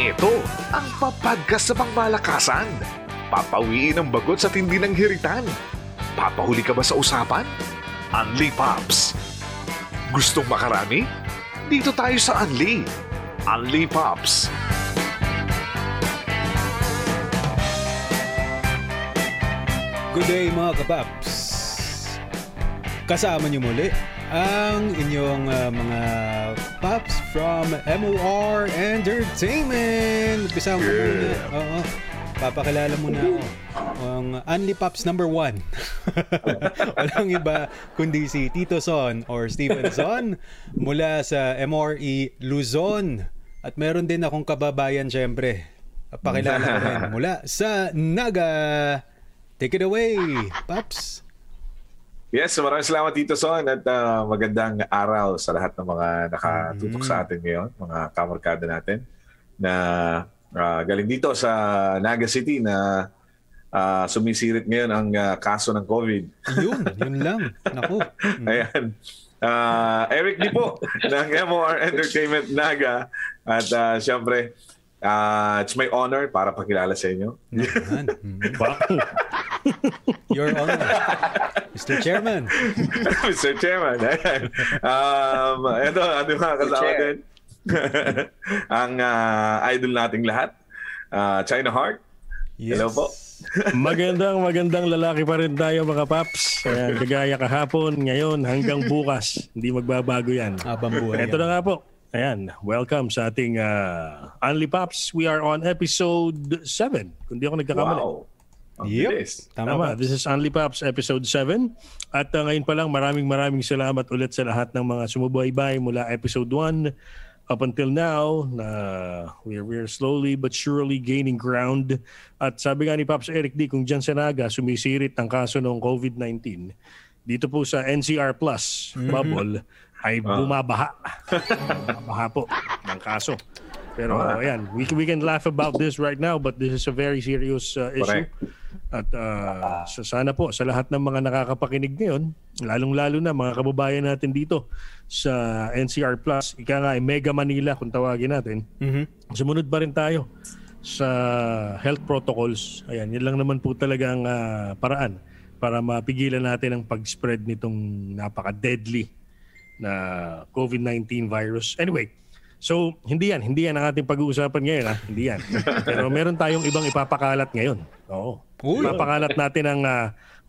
Ito ang papagas sa pangmalakasan. Papawiin ang bagot sa tindi ng hiritan. Papahuli ka ba sa usapan? Unli Pops. Gustong makarami? Dito tayo sa Unli. Unli Pops. Good day mga kapaps. Kasama niyo muli ang inyong mga paps from MOR Entertainment. Umpisa mo muna. Oo. Papakilala muna ako. Ang Unli Pops number 1. Walang iba kundi si Tito Son or Steven Son mula sa M.O.R.E. Luzon. At meron din akong kababayan syempre. Pakilala ko rin mula sa Naga. Take it away, Paps. Yes, maraming salamat Tito Son at magandang araw sa lahat ng mga nakatutok sa atin ngayon, mga kamarkada natin na galing dito sa Naga City na sumisirit ngayon ang kaso ng COVID. Yun lang. Naku. Ayan. Eric Dippo ng M.O.R. Entertainment Naga at syempre it's my honor para pakilala sa inyo. Your honor, Mr. Chairman. Mr. Chairman. Ito, ating mga kasama din. Ang idol nating lahat, China Heart. Yes. Hello po. Magandang lalaki pa rin tayo mga paps. Kagaya kahapon, ngayon, hanggang bukas. Hindi magbabago yan. Ito na nga po. Ayan, welcome sa ating Unli Pops. We are on episode 7. Kung di ako nagkakamali. Wow. Yes. Tama. This is Unli Pops episode 7. At ngayon pa lang, maraming salamat ulit sa lahat ng mga sumubaybay mula episode 1 up until now. We're slowly but surely gaining ground. At sabi nga ni Pops Eric D, kung dyan sa Naga sumisirit ang kaso ng COVID-19, dito po sa NCR Plus, bubble, ay bumabaha. Bumabaha po ng kaso. Pero ayan, we can laugh about this right now but this is a very serious issue. At sana po sa lahat ng mga nakakapakinig ngayon, lalong-lalo na mga kababayan natin dito sa NCR Plus, ika nga ay Mega Manila kung tawagin natin, sumunod pa rin tayo sa health protocols. Ayan, yun lang naman po talaga ang paraan para mapigilan natin ang pag-spread nitong napaka-deadly na COVID-19 virus. Anyway, so hindi yan ang ating pag-uusapan ngayon, ha? Hindi yan. Pero meron tayong ibang ipapakalat ngayon. Oo. Ipapakalat natin ang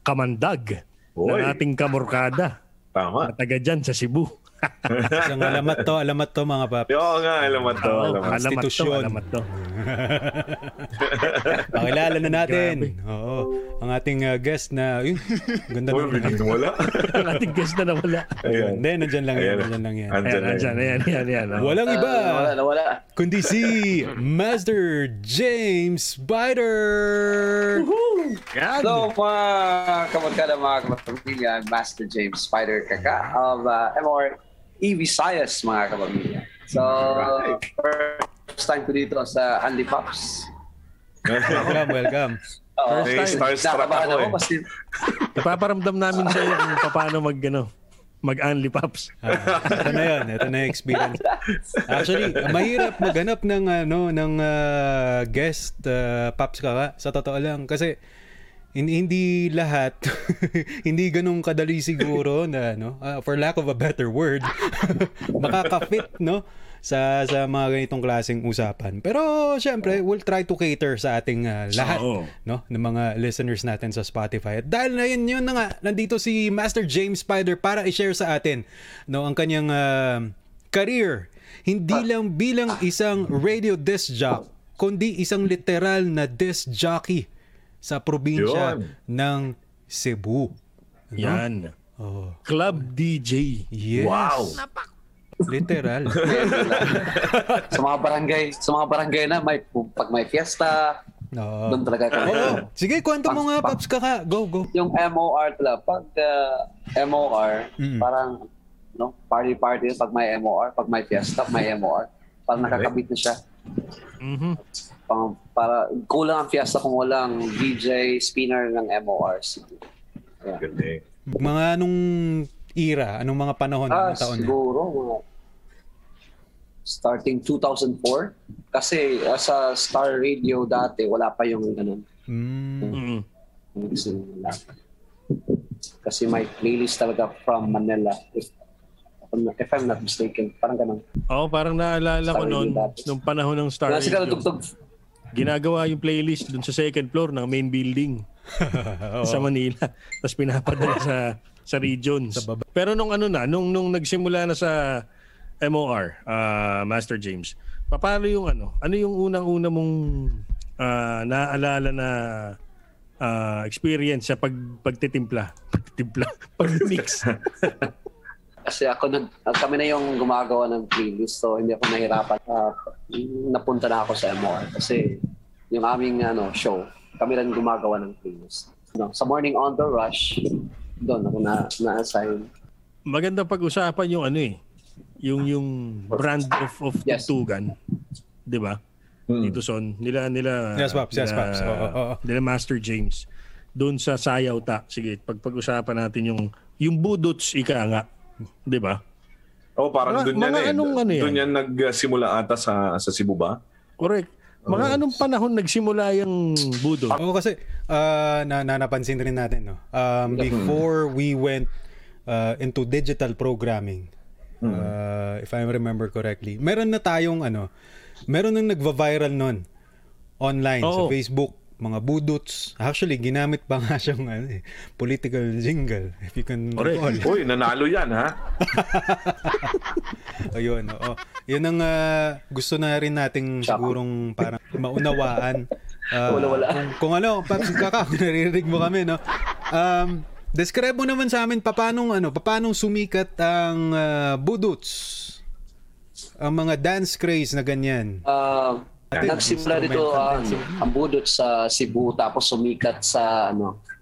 kamandag ng ating kamorkada. Tama. Taga dyan sa Cebu. Isang alamat to mga papi. Oo nga, alamat to. Pakilala na natin. Oo. Ang ating guest na, ganda na. Ang ating guest na nawala. Hindi, nandyan lang yan. Ayan. Walang iba. Nawala. Kundi si Master James Spider. Hello mga kamarkada, mga kapamilya. I'm Master James Spider, kaka of M.O.R.E. Visayas, mga kapamilya. So, first time ko dito sa Unli Pops. Welcome. First time. Starstruck ako eh. Ipaparamdam namin sa iyo kung paano mag-Unli Pops. Ito na yung experience. Actually, mahirap maghanap ng guest Pops kaka. Sa totoo lang. Kasi, hindi lahat hindi ganun kadali siguro na for lack of a better word makakafit sa mga ganitong klaseng usapan, pero syempre we'll try to cater sa ating lahat ng mga listeners natin sa Spotify. At dahil na yun na nga, nandito si Master James Spider para i-share sa atin ang kanyang career, hindi lang bilang isang radio disc jock kundi isang literal na disc jockey sa probinsya ng Cebu. Yan. Oh. Club DJ. Yes. Wow. Literal. sa mga barangay na pag may fiesta. No. Doon talaga kami. Sige, kwento mo nga Paps kaka. Go. Yung MOR talaga. Pag MOR, parang party pag may MOR, pag may fiesta, pag may MOR, parang nakakabit na siya. Para kulang ang fiesta kung walang DJ spinner ng MORC. Yeah. Galing. Mga anong era? Anong mga panahon? Siguro. starting 2004. Kasi sa Star Radio dati, wala pa yung ganun. Mm. So, wala pa. Kasi may playlist talaga from Manila. If I'm not mistaken, parang ganun. Oo, oh, parang naalala Star ko noon, nung panahon ng Star kasi Radio. Ginagawa yung playlist dun sa second floor ng main building sa Manila. Tapos pinapadala sa regions. Pero nung ano na, nung nagsimula na sa MOR, Master James, paano yung ano? Ano yung unang-una mong naaalala na experience sa pagtitimpla? Pag-mix. Kasi kami na yung gumagawa ng playlist, so hindi ako nahirapan. Napunta na ako sa M.O.R.E. kasi yung aming show, kami rin gumagawa ng playlist. No, sa Morning on the Rush, doon ako na-assign. Maganda pag-usapan yung yung brand of yes. Tutugan, di ba? Mm. Tito Son, nila yes, Pops, yes, Pops. Oh. Nila Master James. Doon sa Sayaw Ta. Sige, pag-usapan natin yung Budots, ika nga. Di ba? Oh, parang doon yan Doon yan nagsimula ata sa Cebu ba? Correct. Mga anong panahon nagsimula yung Budo? Oo, kasi napansin rin natin, no? Before we went into digital programming, if I remember correctly, meron na tayong meron nang nagva-viral nun online sa Facebook. Mga budots. Actually, ginamit pa nga siyang political jingle. If you can recall. Uy, nanalo yan, ha? Ayun, oo. Yun ang gusto na rin nating sigurong parang maunawaan. Wala. Kung Paps, kung naririnig mo kami, no? Describe mo naman sa amin papanong sumikat ang budots. Ang mga dance craze na ganyan. Nagsimula dito ang budot sa Cebu, tapos sumikat sa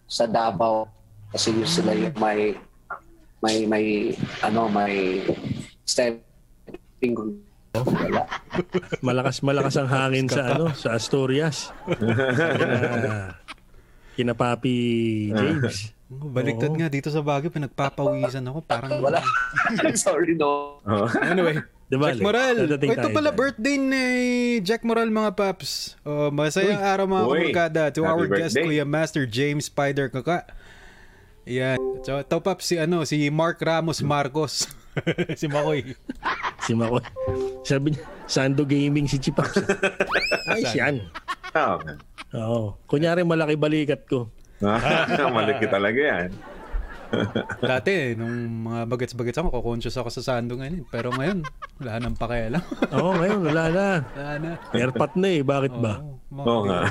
sa Davao kasi sila yung may stepping group. Malakas ang hangin sa sa Asturias. Kina Papi James. Baliktad nga dito sa Baguio, pinagpapawisan ako parang wala. Sorry Anyway. Jack Moral. Ito pala birthday ni Jack Moral, mga Paps. Masayang araw mga kabarkada. To happy our guest, Kuya Master James Spider, kaka. Yan. So, ito Paps si Mark Ramos Marcos. Si Makoy. Sabi niya, Sando Gaming si Chipap. Ay, siyan. Oo. Kunyari malaki balikat ko. Malaki talaga yan. Dati, nung mga bagets ako, conscious ako sa sandong ngayon. Pero ngayon, wala nang pakialam. Oo, ngayon, wala na. Airpot na bakit ba? Oo nga.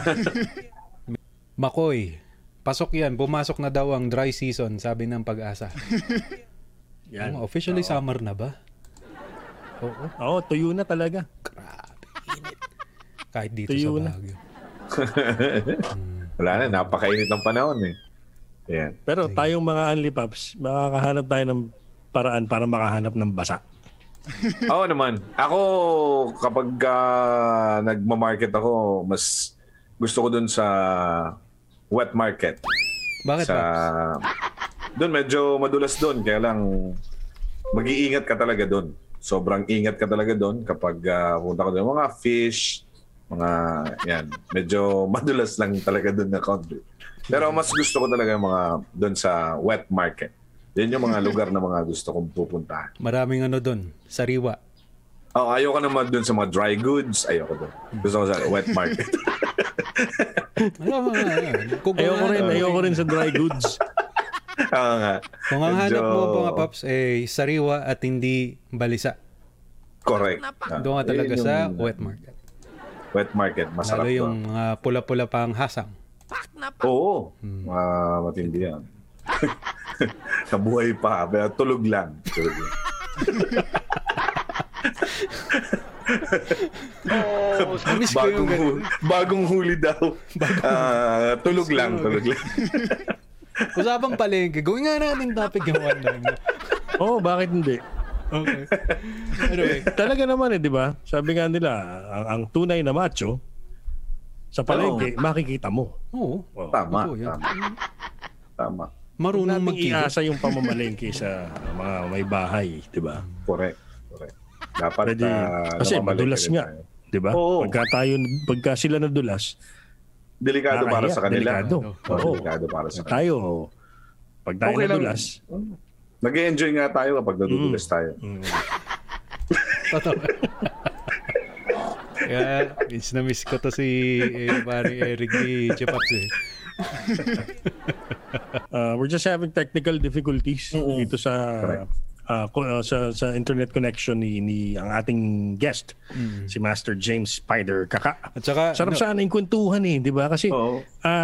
Makoy, pasok yan. Pumasok na daw ang dry season, sabi ng Pag-asa. Yan. Officially summer na ba? Oo. Oo, tuyo na talaga. Grabe, init. Kahit dito tuyo sa Baguio. Wala na, napakainit ng panahon Yeah. Pero tayong mga Unli Pops, makakahanap tayo ng paraan para makahanap ng basa. Oo naman. Ako, kapag nagmamarket ako, mas gusto ko dun sa wet market. Bakit Pops? Dun, medyo madulas dun. Kaya lang, mag-iingat ka talaga dun. Sobrang ingat ka talaga dun kapag punta ko dun. Mga fish, yan. Medyo madulas lang talaga dun na country. Pero mas gusto ko talaga yung mga doon sa wet market. Yan yung mga lugar na mga gusto kong pupuntahan. Maraming doon, sariwa. Oh, ayoko naman doon sa mga dry goods, ayoko doon. Gusto ko sa wet market. ayoko rin sa dry goods. Oo nga. Kung ang hanap mo po nga Pops, sariwa at hindi balisa. Correct. Doon nga talaga sa wet market. Wet market, masarap. Lalo yung pula-pula pang hasang. Oo. Matindi yan. Nabuhay pa. Pero tulog lang. Bagong huli daw. Tulog lang. Usapang palengke. Gawin nga natin topic yung one time. Oo, bakit hindi? Okay. Anyway. Talaga naman di ba? Sabi nga nila, ang tunay na macho, sa palengke, makikita mo. Oo. Tama. Marunong magkilos. Iasa yung pamamalengke sa mga may bahay, di ba? Correct. Dapat pwede, kasi madulas nga, di ba? Pagka sila nadulas, delikado para sa kanila. Delikado. Oo, delikado para sa kanila. Tayo, pag tayo nadulas, nag-enjoy nga tayo kapag nadudulas tayo. Totoo. Kaya, miss na miss ko to si Barry Eric ni Chipaps eh. We're just having technical difficulties dito sa internet connection ni ang ating guest, si Master James Spider Kaka. At saka, sarap sana yung kwentuhan eh, di ba? Kasi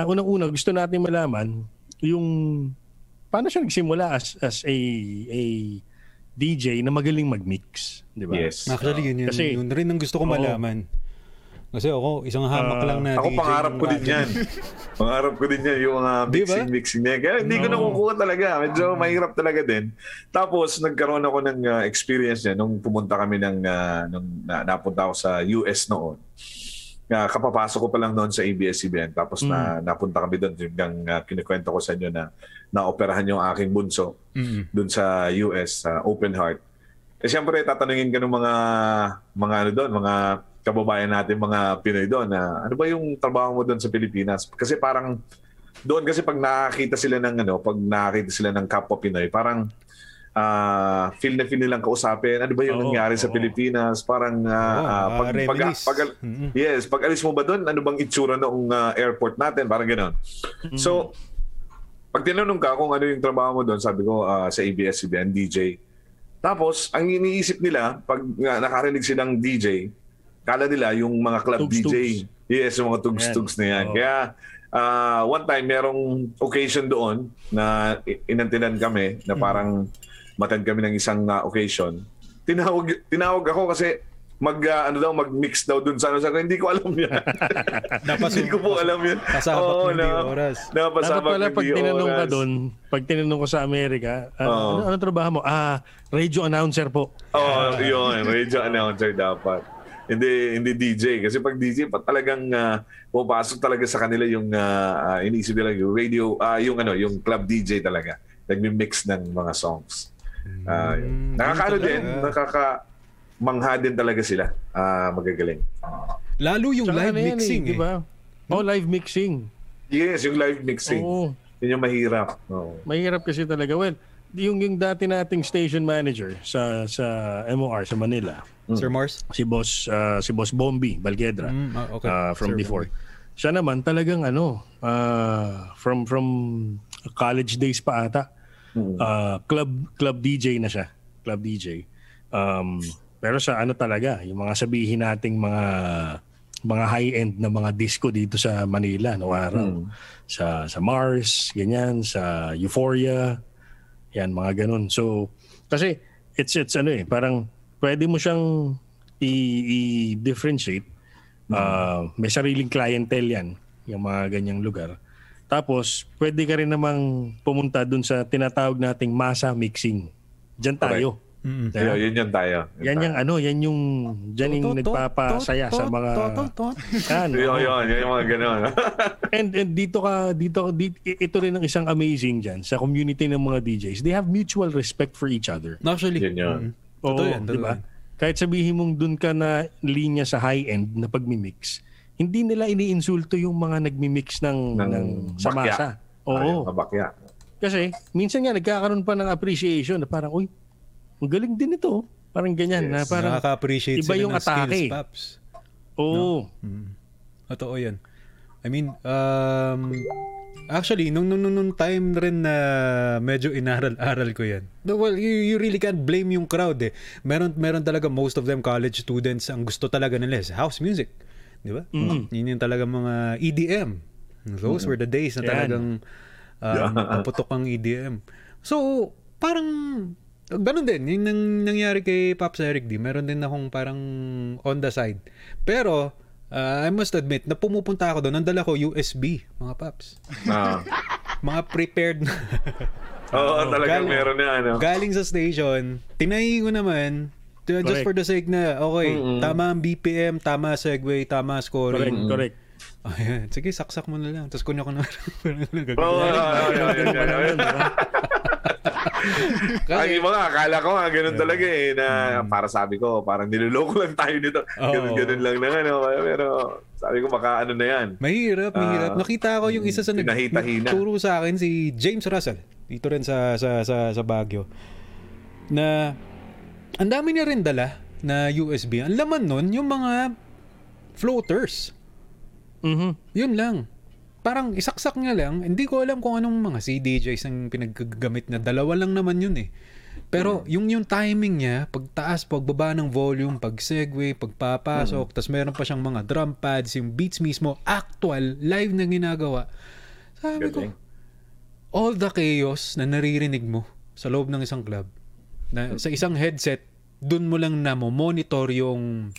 unang-una gusto natin malaman yung paano siya nagsimula as a DJ na magaling mag-mix, di ba? Yes. Actually, yun kasi, yun rin ang gusto ko malaman. Kasi ako, isang hamak lang na DJ. Ako pangarap ko din yan. Pangarap ko din yan yung mga mixing niya. Kaya hindi ko nakukuha talaga. Medyo mahirap talaga din. Tapos, nagkaroon ako ng experience niya nung pumunta kami napunta ako sa US noon. Kapapasok ko pa lang noon sa ABS-CBN. Tapos napunta kami doon. Hanggang kinikwento ko sa inyo na naoperahan yung aking bunso doon sa US, Open Heart. Eh siyempre, tatanungin ka ng mga ano doon, mga kababayan natin, mga Pinoy doon, na ano ba yung trabaho mo doon sa Pilipinas? Kasi parang doon kasi pag nakakita sila ng kapwa Pinoy, parang feel na feel nilang kausapin. Ano ba yung nangyari sa Pilipinas? Parang pag alis mo ba doon, ano bang itsura noong airport natin? Parang ganoon. So pag tinanong ka kung ano yung trabaho mo doon, sabi ko sa ABS-CBN, DJ. Tapos ang iniisip nila pag nakarinig silang DJ, kala nila yung mga club tugs, DJ. Tugs. Yes, yung mga tugs-tugs na yan. Kaya one time, merong occasion doon na inantinan kami na parang matan kami ng isang occasion. Tinawag ako kasi mag-mix daw dun sa ano. Hindi ko alam yan. Hindi ko po alam yan. Napasapak ng di oras. Dapat pala pag tinanong ka dun, pag tinanong ko sa Amerika, ano trabaho mo? Radio announcer po. Yun. Radio announcer dapat. Hindi DJ. Kasi pag DJ, talagang pupasok talaga sa kanila yung iniisip nila yung radio, yung club DJ talaga. Nagmi-mix ng mga songs. Nakakamangha din talaga sila. Magagaling. Lalo yung live mixing. Diba? Live mixing. Yes, yung live mixing. Oo. Yun yung mahirap. Oo. Mahirap kasi talaga. Well, yung dati nating station manager sa M.O.R. sa Manila. Sir Mars? Si Boss Bombi Balguedra from Sir before. Bombi. Siya naman talagang from college days pa ata. Club DJ na siya. Club DJ. Pero sa talaga, yung mga sabihin nating mga high-end na mga disco dito sa Manila no araw. Sa Mars, ganyan, sa Euphoria. Yan, mga ganun. So, kasi it's parang pwede mo siyang i-differentiate. May sariling clientele yan, yung mga ganyang lugar. Tapos, pwede ka rin namang pumunta dun sa tinatawag nating masa mixing. Diyan tayo. Yan tayo. Yan yung dyan yung nagpapasaya sa mga... Yung mga gano'n. And dito, ito rin ang isang amazing dyan sa community ng mga DJs. They have mutual respect for each other. Actually. Yan. Diba? Kahit sabihin mong dun ka na linya sa high-end na pagmimix, hindi nila iniinsulto yung mga nagmimix ng samasa. Oo. Kasi minsan nga nagkakaroon pa ng appreciation na parang, uy, magaling din ito. Parang ganyan. Yes. Na parang iba yung atake. Skills, oo. No? Totoo yan. I mean, actually, nung time rin na medyo inaral-aral ko yan. Well, you really can't blame yung crowd eh. Meron talaga most of them college students ang gusto talaga nila is house music. Di ba? Yun yung talaga mga EDM. Those were the days na talagang paputok ang EDM. So, parang... Ganun din, yung nangyari kay Pops Eric D. Meron din akong parang on the side. Pero, I must admit, na pumupunta ako doon, nandala ko USB, mga Pops. Mga prepared na. Talagang meron na. Galing sa station, tinayi ko naman, just for the sake na, okay, tama ang BPM, tama segue, tama scoring. Correct. Ayan, sige, saksak mo na lang. Tapos kunya ko na. Ang iba nga, akala ko nga ganun talaga eh, na para sabi ko, parang niloloko lang tayo nito. Ganun lang na ano. Pero sabi ko baka ano na yan. Mahirap, mahirap. Nakita ko yung isa sa nagturo sa akin, si James Russell. Dito rin sa Baguio. Na ang dami niya rin dala na USB. Ang laman nun, yung mga floaters. Yun lang. Parang isaksak niya lang. Hindi ko alam kung anong mga CDJs ang pinaggagamit niya. Dalawa lang naman yun eh. Pero yung timing niya, pagtaas, pagbaba ng volume, pag-segue, pagpapasok, tas meron pa siyang mga drum pads, yung beats mismo, actual, live na ginagawa. Sabi ko, all the chaos na naririnig mo sa loob ng isang club, na, sa isang headset, dun mo lang na monitor yung...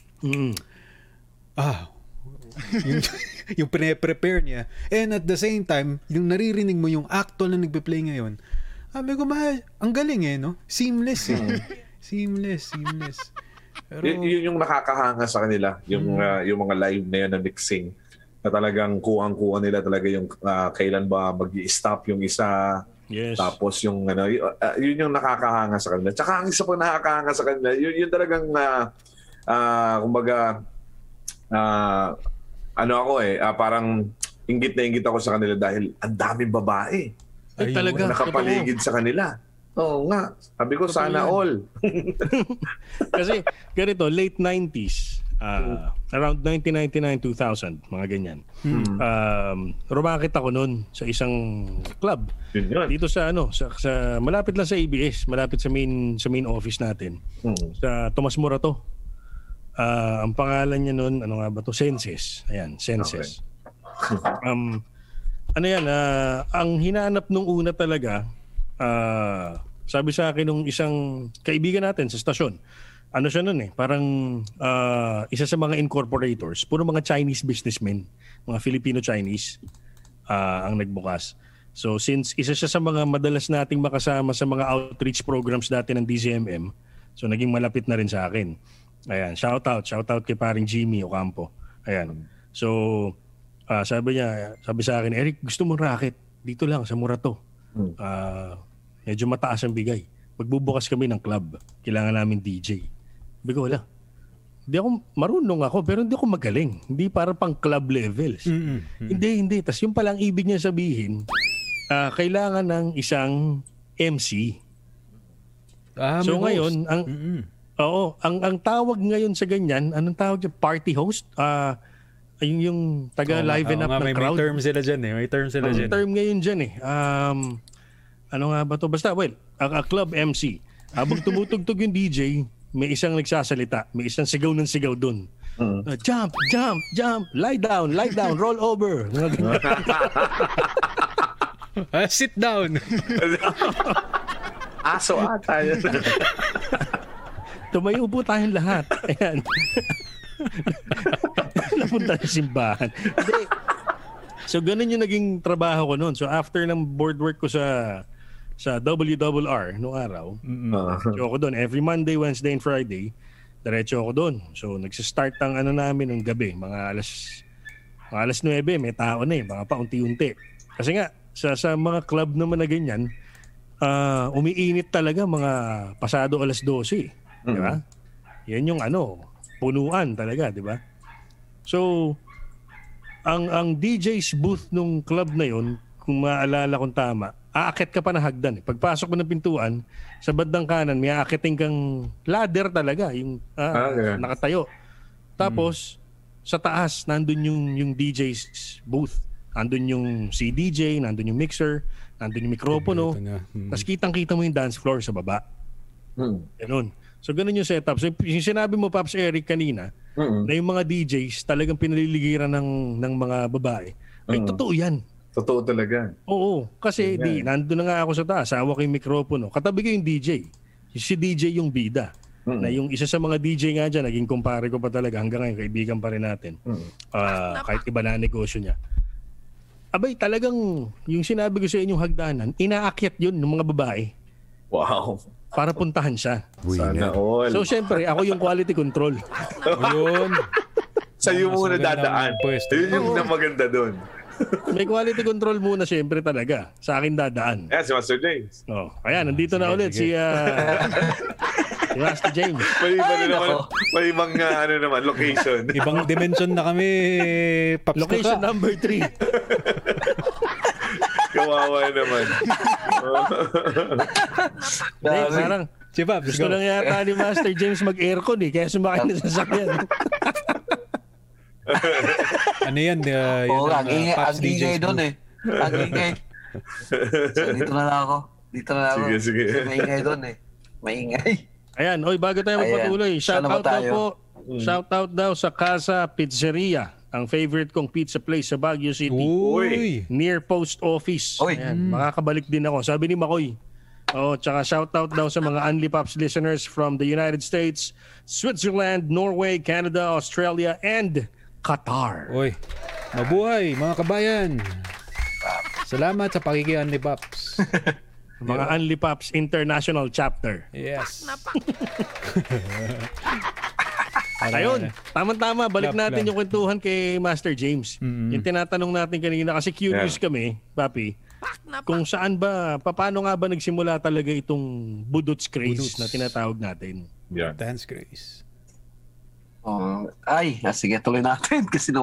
yung prepare niya, and at the same time yung naririnig mo yung actual na nagpe-play ngayon. Sabi ko, mahal, ang galing eh, no? Seamless eh. seamless Pero... yung nakakahanga sa kanila yung yung mga live na yun na mixing, na talagang kuha nila talaga yung kailan ba mag-i-stop yung isa. Yes. Tapos yung ano, yun yung nakakahanga sa kanila. Tsaka ang isa pang nakakahanga sa kanila, yun talagang kumbaga parang inggit na inggit ako sa kanila dahil ang daming babae. Ay, talaga nakapaligid sa kanila. Oo nga. Sabi ko, sana all. Kasi ganito, late 90s, around 1999, 2000, mga ganyan. Rumakit ako noon sa isang club. Dito sa sa malapit lang sa ABS, malapit sa main office natin. Sa Tomas Morato. Ang pangalan niya noon, ano nga ba to? Senses. Ayan, Senses. Okay. Ang hinahanap nung una talaga, sabi sa akin nung isang kaibigan natin sa stasyon, ano siya noon eh, parang isa sa mga incorporators, puro mga Chinese businessmen, mga Filipino-Chinese ang nagbukas. So since isa siya sa mga madalas nating makasama sa mga outreach programs dati ng DZMM, so naging malapit na rin sa akin. Ayan, shout out kay paring Jimmy Ocampo. Ayan. So, sabi sa akin, Eric, gusto mong racket? Dito lang sa Morato. Medyo mataas ang bigay. Magbubukas kami ng club. Kailangan namin DJ. Sabi ko, wala. Marunong ako, pero hindi ako magaling. Hindi para pang club levels. Hindi. Tas yung palang ibig niya sabihin, kailangan ng isang MC. So ngayon, oo, ang tawag ngayon sa ganyan, anong tawag niya? Party host? Yung taga-liven up ng crowd. May term sila dyan eh. May term ngayon dyan eh. Ano nga ba to? Basta, a club MC. Habang tumutugtog yung DJ, may isang nagsasalita. May isang sigaw ng sigaw dun. Jump, lie down, roll over. Sit down. Aso ata yun. Tumayo po tayong lahat. Ayan. Napunta sa simbahan. So, ganun yung naging trabaho ko noon. So, after ng board work ko sa WRR noong araw, ako doon. Every Monday, Wednesday, and Friday, diretso ako doon. So, nagsistart ang namin ng gabi. Mga alas 9, may tao na eh. Mga pa unti-unti. Kasi nga, sa mga club naman na ganyan, umiinit talaga mga pasado alas 12 eh. Diba? Yan yung punuan talaga, diba? So, ang DJ's booth nung club na yon, kung maalala kong tama, aakit ka pa na hagdan. Pagpasok mo ng pintuan, sa bandang kanan, may aakiting kang ladder talaga, yung nakatayo. Tapos, sa taas, nandun yung DJ's booth. Nandun yung CDJ, nandun yung mixer, nandun yung mikropono. Tapos kitang-kita mo yung dance floor sa baba. Ganun. So, ganun yung setup. So, yung sinabi mo, Pops Eric, kanina, na yung mga DJs talagang pinaliligiran ng mga babae. Ay, totoo yan. Totoo talaga. Oo. Kasi, nandun na nga ako sa taas. Hawak ko yung mikropono. Katabi ko yung DJ. Si DJ yung bida. Na yung isa sa mga DJ nga dyan, naging kumpare ko pa talaga. Hanggang ngayon, kaibigan pa rin natin. Kahit iba na negosyo niya. Abay, talagang yung sinabi ko sa inyong hagdanan, inaakyat yun ng mga babae. Wow. Para puntahan siya. Sana all. So, syempre, ako yung quality control. Yun. Sa'yo muna dadaan. Yun yung na maganda doon. May quality control muna syempre talaga. Sa akin dadaan. Yeah, si Master James. Oh, ayan, nandito na ulit si si Master James. May ibang ano naman, location. Ibang dimension na kami. Pops, location ka. Number 3. Kawawa naman. Dahil sarang. Chipap, gusto lang yata ni Master James mag-aircon eh, kaya sumakay na sasakyan. Ano yan? Oo, ang ingay doon eh. Ang ingay. So, dito na lang ako. Sige. So, maingay doon eh. Maingay. Ayan, oy, bago tayo magpatuloy, shoutout daw po. Shoutout daw sa Casa Pizzeria. Ang favorite kong pizza place sa Baguio City. Uy. Near post office. Ayan, makakabalik din ako. Sabi ni Makoy. Oh, tsaka shoutout daw sa mga Unli Pops listeners from the United States, Switzerland, Norway, Canada, Australia, and Qatar. Oy, mabuhay mga kabayan. Salamat sa pakiki-Unli Pops. Mga Unli Pops International Chapter. Yes. Ayun, tama-tama. Balik natin yung kwentuhan kay Master James. Yung tinatanong natin kanina kasi curious kami, Papi. Kung saan ba, paano nga ba nagsimula talaga itong Budut's Craze na tinatawag natin? Yeah. Dance Craze. Sige, tuloy natin kasi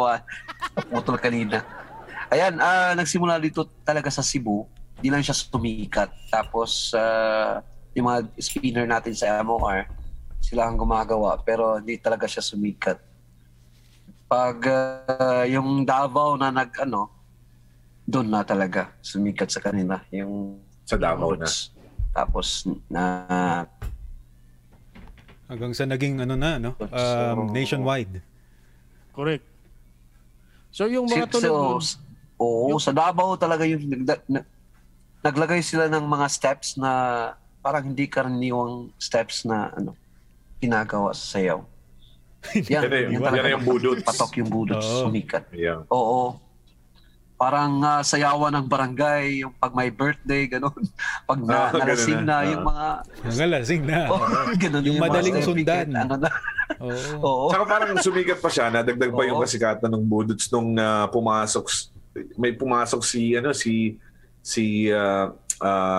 motol kanina. Ayan, nagsimula dito talaga sa Cebu. Di lang siya tumikat. Tapos, yung mga spinner natin sa M.O.R., sila ang gumagawa. Pero hindi talaga siya sumikat. Pag yung Davao na doon na talaga sumikat sa kanila yung sa Davao na. Tapos na hanggang sa naging nationwide. Correct. So yung mga sa Davao talaga yung naglagay sila ng mga steps na parang hindi karaniwang steps na ginagawa sa sayaw. Yan yung budots. Patok yung budots, sumikat. Yeah. Oo. Parang sayawan ng barangay, yung pag may birthday, gano'n. Pag nalasing na, yung mga... Nalasing na. Yung madaling sundan. Saka parang sumikat pa siya, nadagdag pa yung kasikatan ng budots nung pumasok. May pumasok si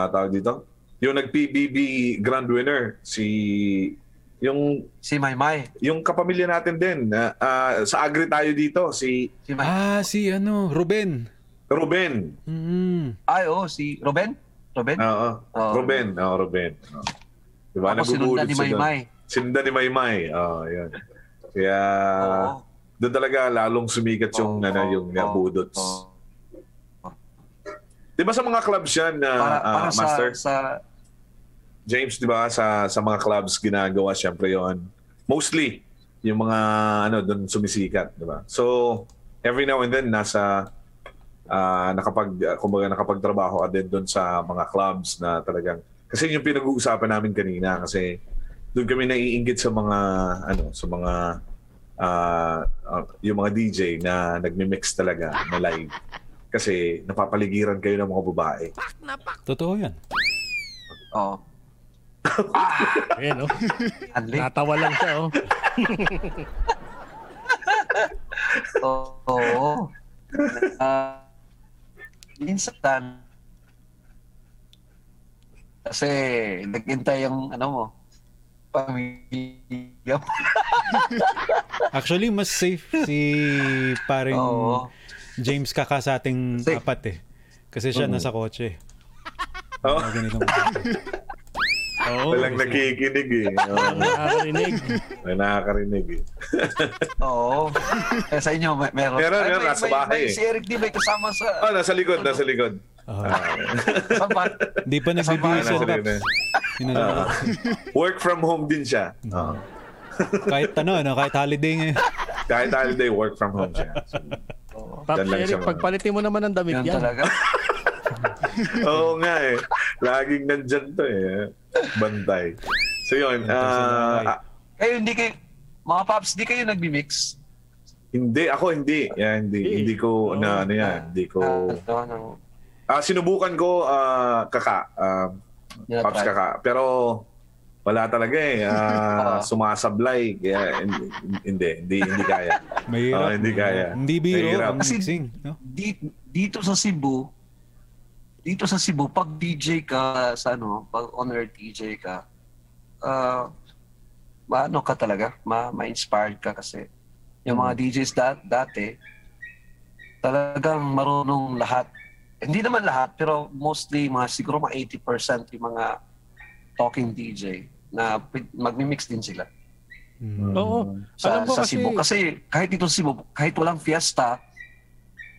tawag dito? Yung nag-PBB Grand Winner, si Maymay. Yung kapamilya natin din. Sa Agri tayo dito. Si Maymay. Ruben. Ruben. Mm-hmm. Si Ruben? Ruben? Oo. Ruben. Ruben. Diba? Ako sinunda ni Maymay. Sinunda ni Maymay. Yun. Kaya, doon talaga lalong sumikat yung nabudots. Diba sa mga clubs yan, para Master? Sa James, di ba, sa mga clubs ginagawa syempre yon. Mostly yung mga doon sumisikat, di ba? So every now and then nakapagtrabaho din doon sa mga clubs na talagang kasi yung pinag-uusapan namin kanina kasi doon kami naiinggit sa mga yung mga DJ na nagmi-mix talaga na live kasi napapaligiran kayo ng mga babae. Totoo yan. Oo. Ayan, natawa lang siya, minsan kasi nagintay yung mo pamilya mo. Actually, mas safe si paring James Kaka sa ating apat eh. Kasi siya nasa kotse. Ganitong walang nakikinig eh. Nakakarinig eh. Oo. Sa inyo meron. Meron, nasa bahay. Si Eric Dippo kasama sa... nasa likod. Hindi pa nagbibigay sa laptops. Work from home din siya. Kahit kahit holiday eh. Kahit holiday, work from home siya. Tapos Eric, pagpalitin mo naman ang damit yan. Talaga. Oo nga eh. Laging nandyan to eh. Bantay. So yun. Kayo hindi kayo, mga Pops, di kayo nagbimix? Hindi. Ako hindi. Yeah, hindi. Hindi ko Hindi ko. Sinubukan ko Pops Kaka. Pero Wala talaga eh. Sumasablay. Kaya hindi kaya. Mahirap. Hindi kaya. Hindi biro. Kasi no? dito sa Cebu, pag DJ ka sa ano, pag on-air DJ ka, ano ka talaga, ma-inspired ka kasi. Yung mga DJs dati, talagang marunong lahat. Hindi naman lahat, pero mostly mga siguro mga 80% yung mga talking DJ na magmi-mix din sila. Oo. Sa Cebu. Kasi kahit dito sa Cebu, kahit walang fiesta,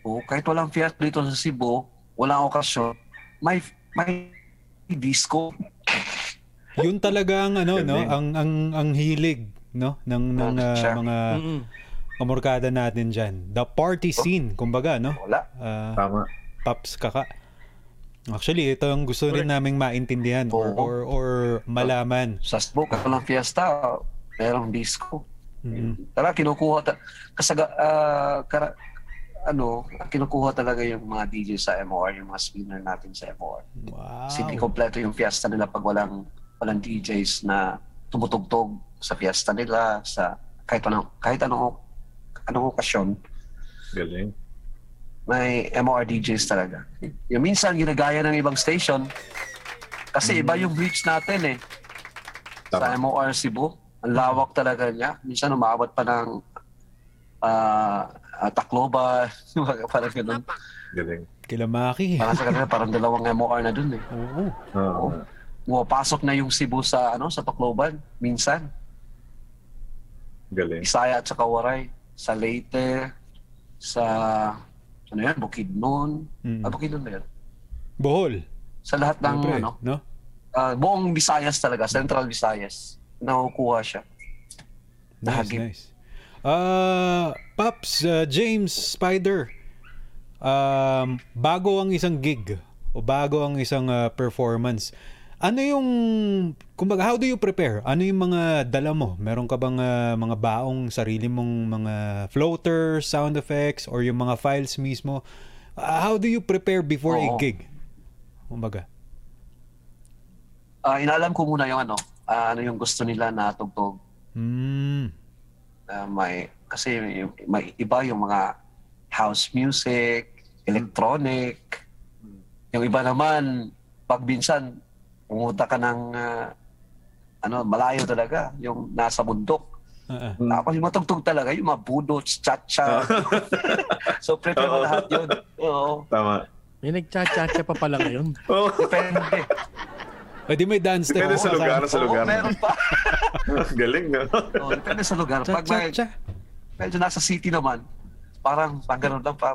o kahit walang fiesta dito sa Cebu, walang okasyon, may disco. Yun talagang ano, no, ang hilig, no, ng mga kamorkada natin diyan. The party scene, kumbaga, no. Tama. Pops kaka. Actually, ito ang gusto rin naming maintindihan or malaman. Sa Cebu, walang fiesta, merong disco. Tara, kinukuha talaga yung mga DJ sa M.O.R., yung mga spinner natin sa M.O.R. Wow. Hindi kompleto yung fiesta nila pag walang DJs na tumutugtog sa fiesta nila, sa kahit anong okasyon. Galing. May M.O.R. DJs talaga. Yung minsan ginagaya ng ibang station kasi iba yung reach natin eh. Sa M.O.R. Cebu, ang lawak talaga niya. Minsan umabot pa ng Tacloban, parang gano'n. Galing. Kilamaki. Parang sa kanila, parang dalawang MOR na dun eh. Oo. Pasok na yung Cebu sa Tacloban, minsan. Galing. Isaya at sa Kawaray, sa Leyte, sa, Bukidnon. Bukidnon na yun. Bohol. Sa lahat ng, no? Buong Visayas talaga, Central Visayas. Nakukuha siya. Nahagip. Nice. Pops, James Spider, bago ang isang gig o bago ang isang performance, ano yung, kumbaga, how do you prepare? Ano yung mga dala mo? Meron ka bang mga baong sarili mong mga floaters, sound effects, or yung mga files mismo? How do you prepare before a gig? Kumbaga, inaalam ko muna yung ano yung gusto nila na tugtog. Kasi may iba yung mga house music, electronic. Yung iba naman, pag binsan, pumunta ka ng malayo talaga, yung nasa bundok. Tapos yung matugtog talaga, yung mga budot, cha-cha. So prepare mo lahat yun. Oo. Tama. May nag-cha-cha-cha pa pala ngayon. Depende. Pwede may dance step. Depende sa lugar. Meron pa. Galing, no? Depende sa lugar. Pag medyo nasa city naman, parang ganun lang pa.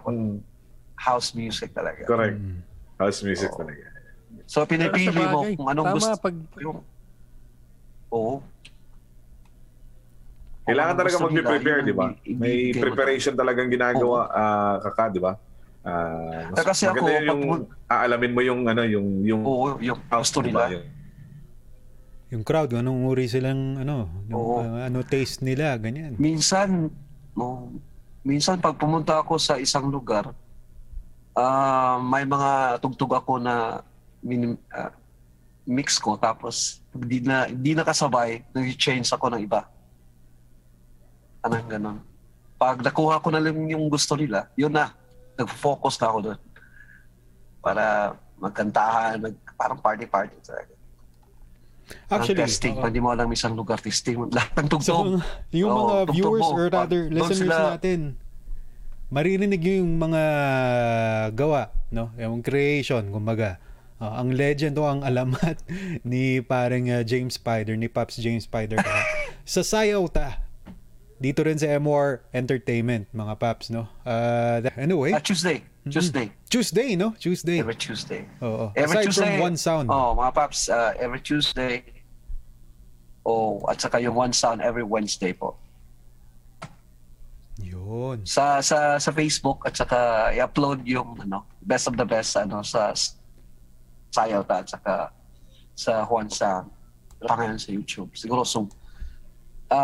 House music talaga. Correct. House music talaga. So, pinipili mo kung anong gusto. Tama, kailangan talaga mag-prepare, di ba? May preparation talagang ginagawa, di ba? Kasi ako yung aalamin mo yung yung gusto nila, yung crowd, anong uri silang taste nila, ganyan. Minsan pag pumunta ako sa isang lugar, may mga tugtog ako na mix ko, tapos hindi na kasabay, nag-change ako ng iba. Anong ganun. Pag nakuha ko na lang yung gusto nila, yun na. Nag-focus na ako doon para magkantahan, parang party-party talaga. Actually, testing, hindi mo alam isang lugar, testing, lahat ng tugtog. So, yung mga viewers mo, or rather listeners natin, maririnig yung mga gawa, no? Yung creation, kumbaga. Ang legend o ang alamat ni parang James Spider, ni Pops James Spider. Sa Sayota. Dito rin sa M.O.R. Entertainment, mga Paps, no? Anyway. Tuesday. Every Tuesday. Oh. Every aside Tuesday, from One Sound. Oh, mga Paps, every Tuesday. At saka yung One Sound every Wednesday po. Yun. Sa Facebook, at saka i-upload yung best of the best sa Sayota at saka sa One Sound. Pangalan sa YouTube. Siguro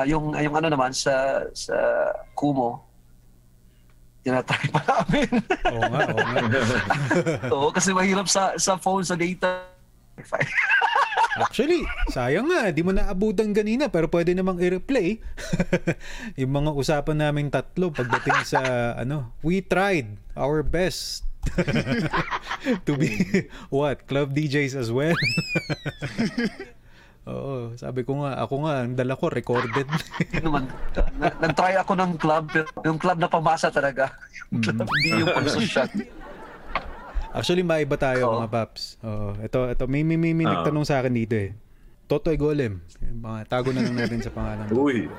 yung naman sa Kumo, tinatry pa namin. Oo nga. Kasi mahirap sa phone, sa data. Actually, sayang nga, di mo naabutan ganina pero pwede namang i-replay yung mga usapan naming tatlo pagdating sa ano, we tried our best to be what? Club DJs as well. Oo, sabi ko nga, ako nga, ang dala ko, recorded. Nag-try ako ng club, yung club na pamasa talaga. Yung club, hindi yung pang-social. Actually, maiba tayo mga paps. Oo, ito, may nagtanong sa akin dito eh. Totoy Golem. Tago na lang natin sa pangalan. Uy,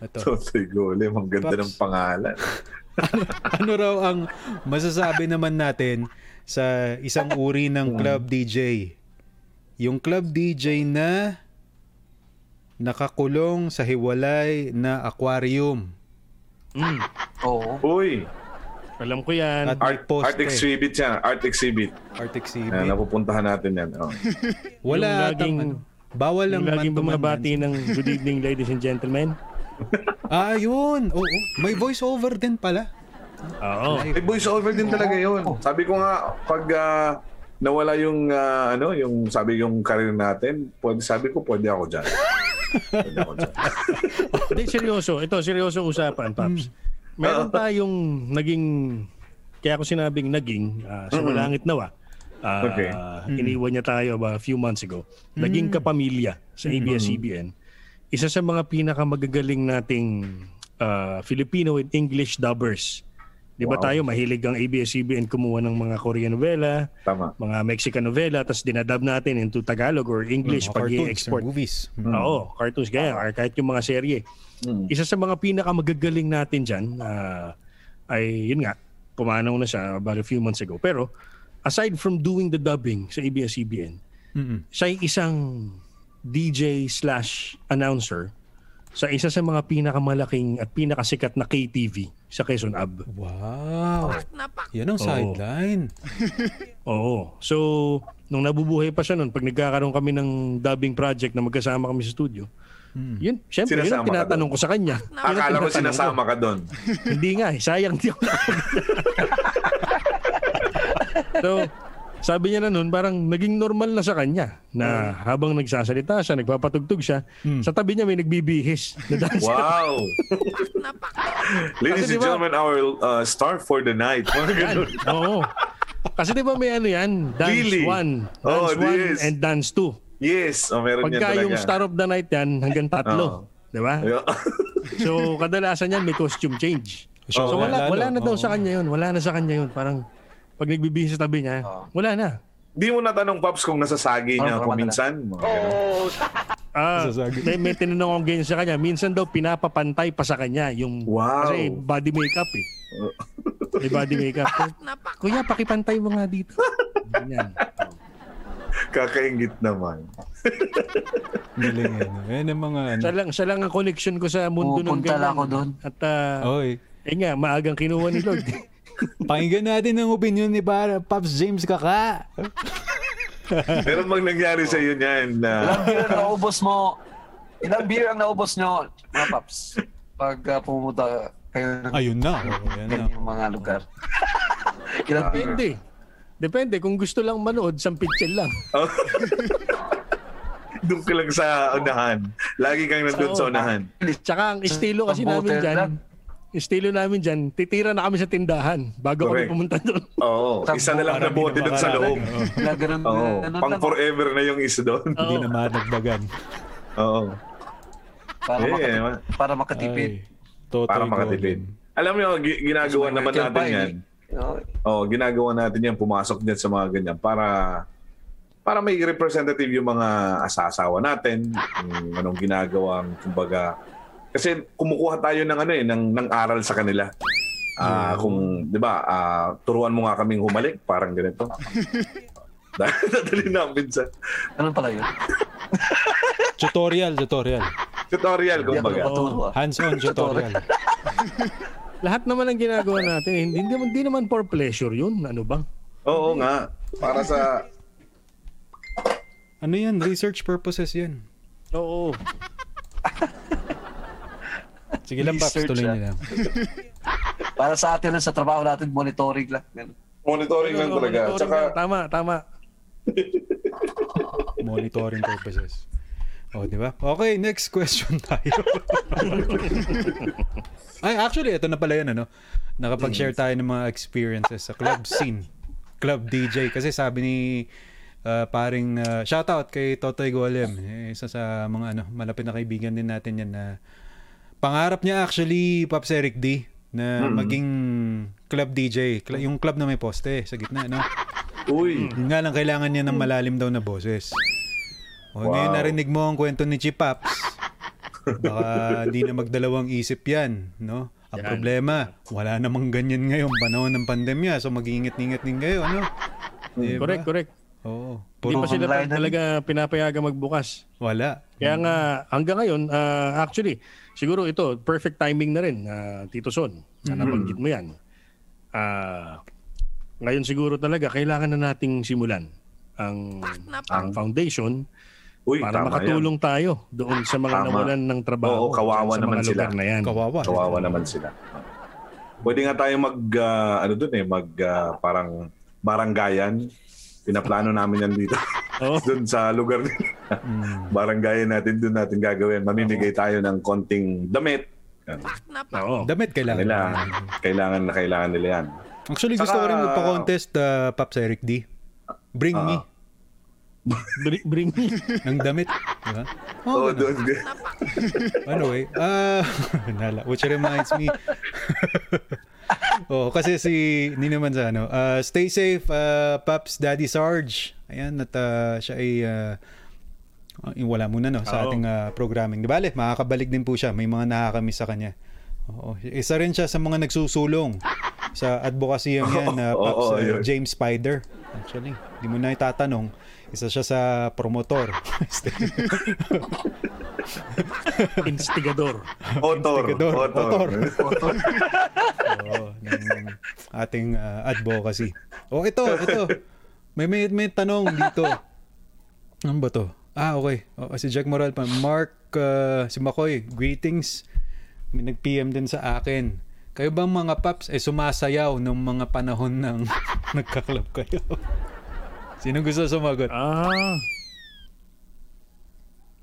ito. Totoy Golem, ang ganda paps ng pangalan. Ano raw ang masasabi naman natin sa isang uri ng club DJ? Yung club DJ na nakakulong sa hiwalay na aquarium. Oo. Uy. Alam ko yan. Art exhibit yan. Art exhibit. Art exhibit. Napupuntahan natin yan. Oh. Wala atang ano. Bawal ang laging bumabati ng good evening ladies and gentlemen. Ah, yun. Oo. May voice over din pala. Oo. May voice over din talaga yun. Sabi ko nga, pag... nawala yung yung sabi yung career natin, pwede, sabi ko pwede ako diyan. Pwede ako diyan. Hindi, seryoso. Ito, seryoso usapan, Paps. Meron tayong naging, kaya ko sinabing naging, sa malangit nawa. Okay. Iniwan niya tayo a few months ago. Naging kapamilya sa ABS-CBN. Isa sa mga pinakamagagaling nating Filipino and English dubbers. Di ba tayo mahilig ang ABS-CBN kumuha ng mga Korean novela, mga Mexican novela, tapos dinadub natin into Tagalog or English pag i-export. Movies. Oo, cartoons gaya, or kahit yung mga serye. Isa sa mga pinakamagagaling natin dyan ay, yun nga, pumanaw na siya about a few months ago. Pero, aside from doing the dubbing sa ABS-CBN, siya isang DJ/announcer sa isa sa mga pinakamalaking at pinakasikat na KTV sa Quezon Ab. Wow! Yan ang sideline. Oo. So, nung nabubuhay pa siya nun, pag nagkakaroon kami ng dubbing project na magkasama kami sa studio, yun, syempre, sinasama yun ang tinatanong ko sa kanya. Akala ko sinasama ka doon. Hindi nga eh. Sayang, hindi ako So, sabi niya na nun, parang naging normal na sa kanya na habang nagsasalita siya, nagpapatugtog siya, sa tabi niya may nagbibihis na dancer. Wow! Ladies and gentlemen, our star for the night. Oo. Kasi diba may ano yan? Dance really? One. Dance one is... and dance two. Yes. Meron pagka yan yung star of the night yan, hanggang tatlo. Diba? So, kadalasan yan may costume change. So, wala na daw sa kanya yun. Wala na sa kanya yun. Parang... pag nagbibihis sa tabi niya, wala na. Di mo natanong, Pops, kung nasasagi niya kung minsan? Oo. May tinanong akong ganyan sa kanya. Minsan daw pinapapantay pa sa kanya yung... Wow. Kasi body makeup eh. May body makeup. Kuya, pakipantay mo nga dito. Ganyan. Kakaingit naman. Galing yan. Yan ang mga... Siya lang ang connection ko sa mundo ng ganyan. Punta lang ako doon. At... eh nga, maagang kinuha ni Lord. Pakinggan natin ang opinion ni Pops James Kaka. Meron bang nangyari sa iyo niyan? Ilang beer ang naubos mo? Ilang beer ang naubos nyo, mga Pops? Pag pumunta kayo ng yung mga lugar. Ilang beer? Depende. Kung gusto lang manood, sampitsel lang. Doon ka lang sa unahan. Lagi kang nandun sa unahan. Tsaka ang estilo kasi namin dyan... Estilo namin dyan, titira na kami sa tindahan bago kami pumunta doon. Oo, isa na lang na bote doon sa loob. Pang forever na yung isa doon. Hindi na madagdagan. Oo. Para makatipid. Para makatipid. Alam mo yung ginagawa naman natin yan. Oo, ginagawa natin yan, pumasok dyan sa mga ganyan para may representative yung mga asasawa natin, yung anong ginagawang, kumbaga, kasi kumukuha tayo ng ng aral sa kanila. Kung 'di ba, turuan mo nga kaming humalik, parang ganito. Dadalhin namin sa ano pala 'yun? Tutorial. Tutorial kumbaga. Hands-on tutorial. Lahat naman ang ginagawa natin, hindi naman for pleasure 'yun, ano bang? Oo nga, para sa ano 'yan, research purposes 'yan. Oo. Sige lang, Paps, tuloy niyo lang. Para sa atin lang, sa trabaho natin, monitoring lang. Monitoring lang talaga. Monitoring. Tsaka... Tama. monitoring purposes. Oh, di ba? Okay, next question tayo. Ay, actually, ito na pala yun, ano? Nakapag-share tayo ng mga experiences sa club scene. Club DJ. Kasi sabi ni paring, shoutout kay Totoy Golem. Isa sa mga ano, malapit na kaibigan din natin yan na pangarap niya actually, Pops Eric D, na maging club DJ. Yung club na may poste sa gitna, ano? Uy! Yung nga lang, kailangan niya ng malalim daw na boses. O, wow. Ngayon narinig mo ang kwento ni Chipap. Baka di na magdalawang isip yan, no? Ang problema, wala namang ganyan ngayon, panahon ng pandemya, so mag-iingat-ingat din kayo, ano? Diba? Correct, correct. Oo. Hindi pa sila talaga pinapayagan magbukas. Wala. Kaya nga, hanggang ngayon, actually, siguro ito, perfect timing na rin, Tito Son, na nabanggit mo yan. Ngayon siguro talaga, kailangan na nating simulan ang foundation. Uy, para makatulong yan tayo doon sa mga nawalan ng trabaho. Oo, kawawa naman sila. Na kawawa naman sila. Pwede nga tayo parang baranggayan. Pinaplano namin yan dito. Oh. Doon sa lugar nila. Baranggayan natin, doon natin gagawin. Mamimigay tayo ng konting damit. Damit kailangan nila yan. Actually, gusto ko rin magpa-contest, Pops Eric D. Bring me. Bring me ng damit, diba? Oh, doon. Anyway, which reminds me. Oh, kasi hindi naman sa ano. Stay safe, Pops Daddy Sarge. Ayan, at siya ay wala muna sa ating programming. Di ba? Makakabalik din po siya. May mga nakakamiss sa kanya. Oo, isa rin siya sa mga nagsusulong sa advocacy yan, Pops James Spider. Actually, hindi mo na itatanong. Isa siya sa promotor. Instigador. Autor. Ng ating advocacy. Oh, ito. May tanong dito. Ano ba to? Ah, okay. Oh, si Jack Moral pa. Mark, si Makoy, greetings. May nag-PM din sa akin. Kayo bang mga paps sumasayaw nung mga panahon ng nagka-club kayo? Sino gusto sumagot?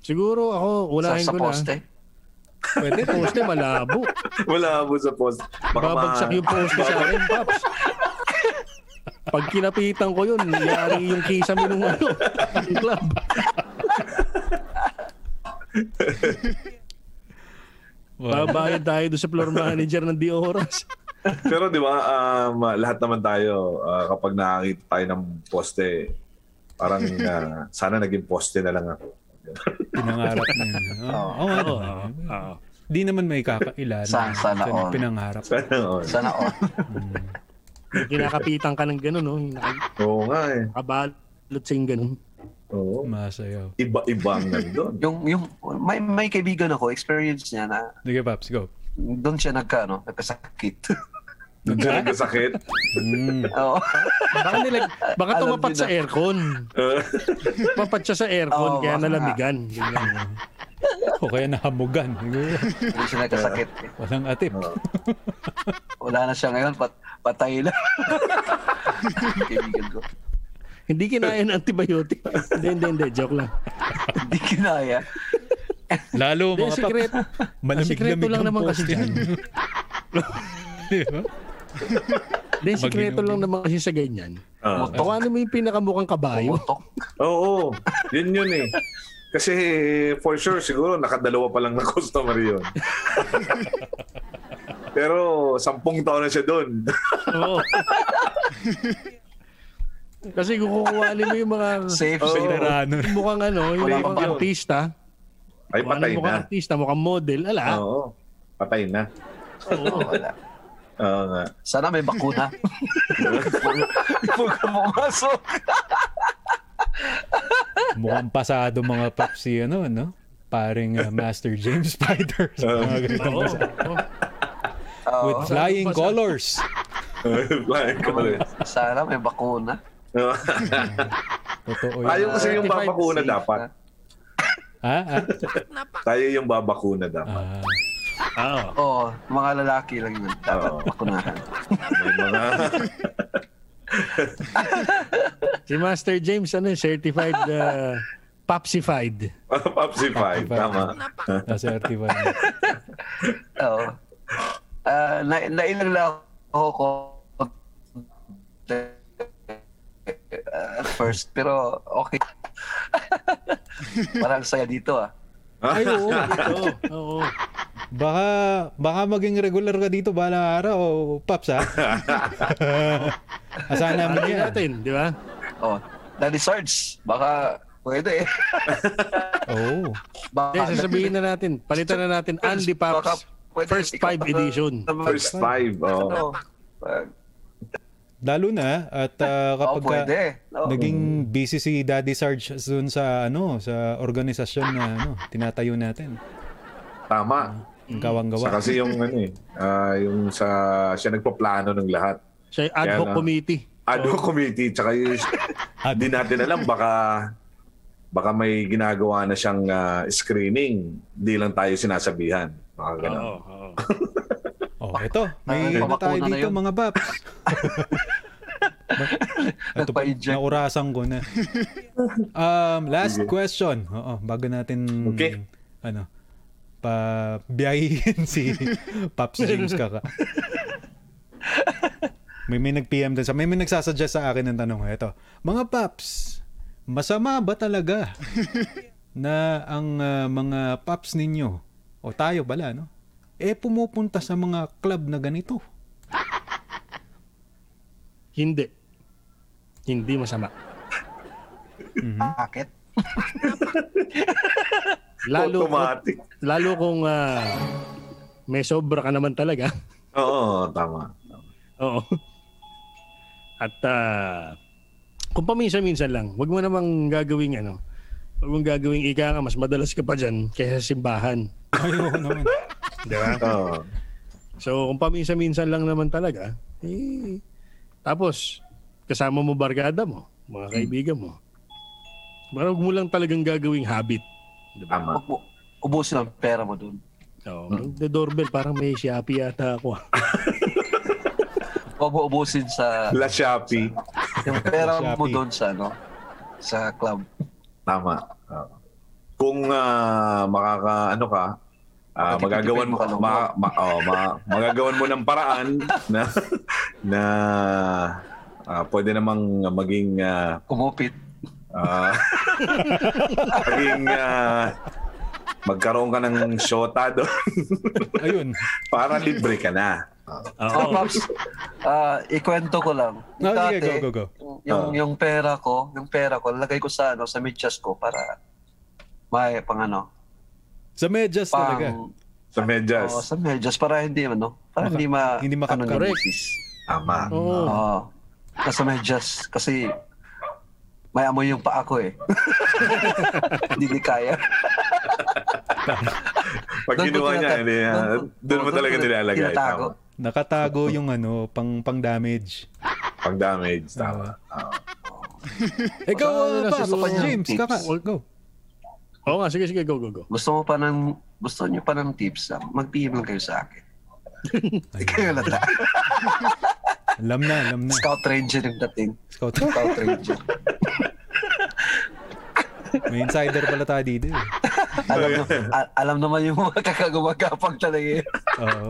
Siguro ako, ulahin ko na. Sa poste? Pwede, poste, malabo. Malabo sa poste. Babagsak yung poste sa akin, Paps. Pag kinapitan ko yun, yari yung kisame nung club. Babayad tayo doon sa floor manager ng Dioras. Pero di ba, lahat naman tayo, kapag nakakita tayo ng poste, parang sana naging poste na lang ako. Pinangarap na yun. Oo. Di naman may kakailan. Sana all. Pinangarap. Sana all. Kinakapitan ka ng gano'n, no? Oo nga eh. Kabalot sa yung gano'n. Oo. Masayaw. Iba-ibang nandun. Yung, may kaibigan ako, experience niya na. Sige, Paps, go. Doon siya nagkasakit. Doon siya nagkasakit? Oo. Baka tumapat sa aircon. Tumapat siya sa aircon, kaya nalamigan. O kaya nahamugan. Doon siya nagkasakit. Walang atip. Wala na siya ngayon, patay na. Kaibigan ko. Hindi kinaya ng antibiotic. Hindi, joke lang. Hindi kinaya. Lalo mga secret, malamig-lamig lang naman kasi diyan. Hindi, sikreto lang naman kasi sa ganyan. Tawanan mo yung pinakamukhang kabayo. Oo, yun eh. Kasi for sure, siguro nakadalawa pa lang na customer yun. Pero 10 taon na siya doon. Oo. Kasi kukuhanin mo yung mga mukhang yung artista. Ay, patay na. Mukhang artista, mukhang model, ala. Oo, patay na. Oo, wala. Oo nga. Sana may bakuna. Pumasok. Mukhang pasado mga papsi, Paring Master James Spider. With flying colors. Sana may bakuna. Totoo yun. Ayaw kasi yung babakuna dapat. Tayo yung babakuna dapat. Mga lalaki lang yun. Dapat bakunahan. Si Master James, certified Popsified. Popsified, tama. Nasa-artiwan. Oo. Nailala ako first, pero okay. Parang saya dito ah. Ay, oo, oo, oo. Baka maging regular ka dito balang araw, Paps ah. Asahan naman yan natin, di ba? Oh, na-research. Baka pwede eh. Oo. Baka sasabihin na natin, palitan na natin Unli Pops. First 5 edition. First 5, oo. Lalo na at kapag naging busy si Daddy Sarge dun sa ano, sa organisasyon na ano, tinatayo natin. Tama. Gawang-gawa. Sa kasi yung ano eh, yung sa siya nagpaplano ng lahat. Siya yung ad hoc committee. Ad hoc committee, tsaka yung di natin alam baka may ginagawa na siyang screening, di lang tayo sinasabihan. Mga ganun. Oo. Oh, oh. Oh, ito. May na tayo dito na mga Paps. Ito pa, naurasan ko na. Last question. Oo, bago natin ano, pa-biyahin si Paps James Kaka. May nag-PM din sa, may nagsasuggest sa akin ng tanong. Ito. Mga Paps, masama ba talaga na ang mga Paps ninyo, o tayo bala, no? Eh pumupunta sa mga club na ganito. Hindi. Hindi masama. Bakit? Lalo kung may sobra ka naman talaga. Oo, tama. Oo. At kung paminsan-minsan lang, wag mo namang gagawing ano. Wag mong gagawing ika nga, mas madalas ka pa dyan kaysa simbahan. Ayaw naman. Diba? Oh. So, kung paminsan-minsan lang naman talaga, eh, tapos, kasama mo barkada mo, mga kaibigan mo, parang mo lang talagang gagawing habit. Diba? Ubos na pera mo dun. Oo. The doorbell, parang may Shopee yata ako. Huwag mo ubusin sa... La Shopee. Yung pera mo dun sa, ano, sa club. Tama. Kung makakaano ka, magagawan mo ng paraan na pwede namang maging kumupit. Magkaroon ka ng shota doon. Ayun. Para libre ka na. Ikwento ko lang. Dati, go. Yung pera ko, lagay ko sa ano, sa medyas ko para may pang ano. Sa medyas talaga. Sa medyas. Oh, sa medyas para hindi ano, para hindi makakorekis. Tama. Oo. Sa medyas kasi may amoy yung paa ko eh. Hindi kaya. Pag ginawa niya, doon mo talaga nilalagay. Tama. Nakatago yung ano, pang-damage. Pang-damage, tama. Ikaw, Paps James, kaka, go. Oo nga, sige, go. Gusto niyo pa ng tips, mag-PM lang kayo sa akin. Ikaw na ta. Alam na. Scout Ranger yung dating. Scout Ranger. May insider pala tayo dito eh. Alam naman yung mga kakagumagapang talaga eh. Oo.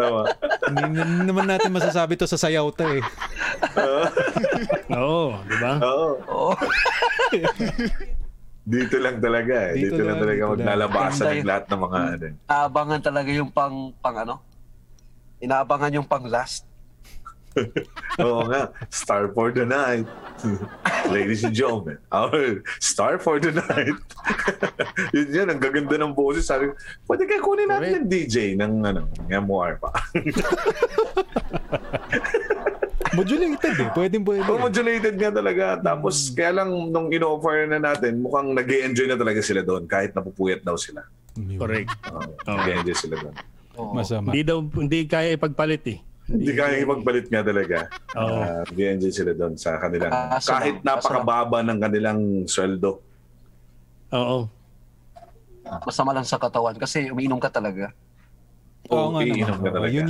Tama. Hindi naman natin masasabi to sa sayaw ta eh. Oo, di ba? Oo. Dito lang talaga eh. Dito lang talaga maglalabasan ng lahat ng mga ano. Inaabangan talaga yung pang ano? Inaabangan yung pang last. Oo nga. Star for the night. Ladies and gentlemen, our star for the night. Yun, ang gaganda ng boses. Sabi, pwede kayo kunin natin ng DJ ng ano, M.O.R.E. pa. Modulated eh. Pwedeng. Oh, modulated nga talaga. Tapos, kaya lang nung in-offer na natin, mukhang nag-e-enjoy na talaga sila doon kahit napupuyat daw sila. Correct. Nag-e-enjoy sila doon. Masama. Hindi kaya ipagpalit eh. Hindi kaya ipagpalit nga talaga. Nag-e-enjoy sila doon sa kanilang... kahit napakababa ng kanilang sweldo. Oo. Masama lang sa katawan kasi umiinom ka talaga. Oo, umiinom ka talaga. Yun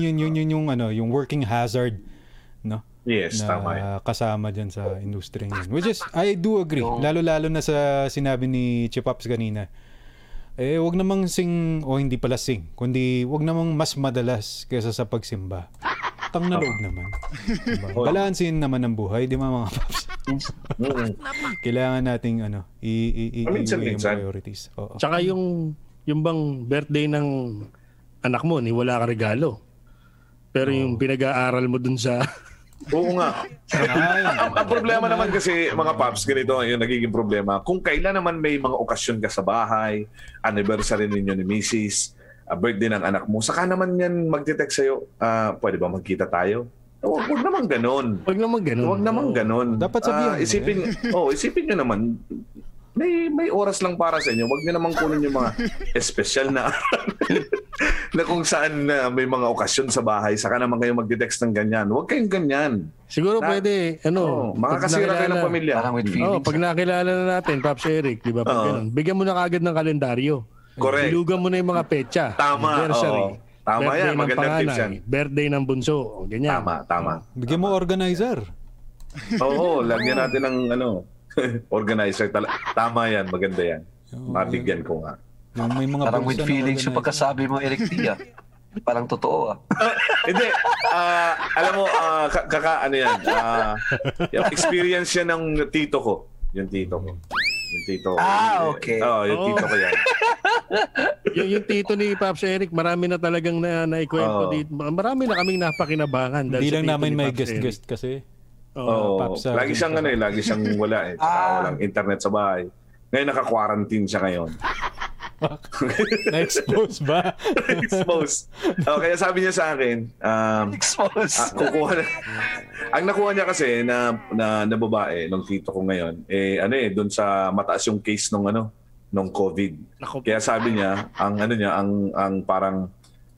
yung working hazard. No? Yes, na tama. Kasama dyan sa industry niyan. Which is, I do agree. Lalo-lalo na sa sinabi ni Chipaps kanina. Eh, wag namang sing, o hindi pala sing, kundi wag namang mas madalas kaysa sa pagsimba. Tang na loob naman. Diba? Balansin naman ang buhay, di ba mga Paps? Kailangan nating ano, yung priorities. Oo. Tsaka yung bang birthday ng anak mo, ni wala ka regalo. Pero yung pinag-aaral mo dun sa... Oo nga. Ang problema naman kasi mga Paps, ganito yung nagiging problema. Kung kailan naman may mga okasyon ka sa bahay, anniversary ninyo ni Mrs., birthday ng anak mo, saka naman yan magte-text sa'yo, pwede ba magkita tayo? Huwag naman ganun. Huwag naman ganun. Dapat sabihin. Isipin nyo naman, may oras lang para sa inyo. Huwag nyo naman kunin yung mga espesyal na na kung saan may mga okasyon sa bahay, saka naman kayo magde-text ng ganyan. Huwag kayong ganyan. Siguro pwede, makakasira kayo ng pamilya. Pag nakilala na natin, Pops Eric, di ba? Bigyan mo na kagad ng kalendaryo. Correct. Dilugan mo na yung mga petsa. Tama. Tama yan. Magandang tips yan. Birthday ng bunso. Ganyan. Tama. Bigyan mo organizer. Oo, lagyan natin ng organizer. Tama yan. Maganda yan. Mabigyan ko nga. May mga parang with feelings yung pagkasabi mo, Eric Tia. Parang totoo. Hindi. Alam mo, yan. Yung experience yan ng tito ko. Okay. Yung tito ko yan. Yung tito ni Pops Eric, marami na talagang naikwento dito. Marami na kaming napakinabangan. Hindi lang namin may guest-guest kasi. Lagi siyang lagi siyang wala eh. Walang internet sa bahay. Ngayon naka-quarantine siya ngayon. Na-expose ba? Na-expose. Kaya sabi niya sa akin, expose. Ang nakuha niya kasi na babae ng tito ko ngayon, doon sa mataas yung case nung COVID. Kaya sabi niya, ang parang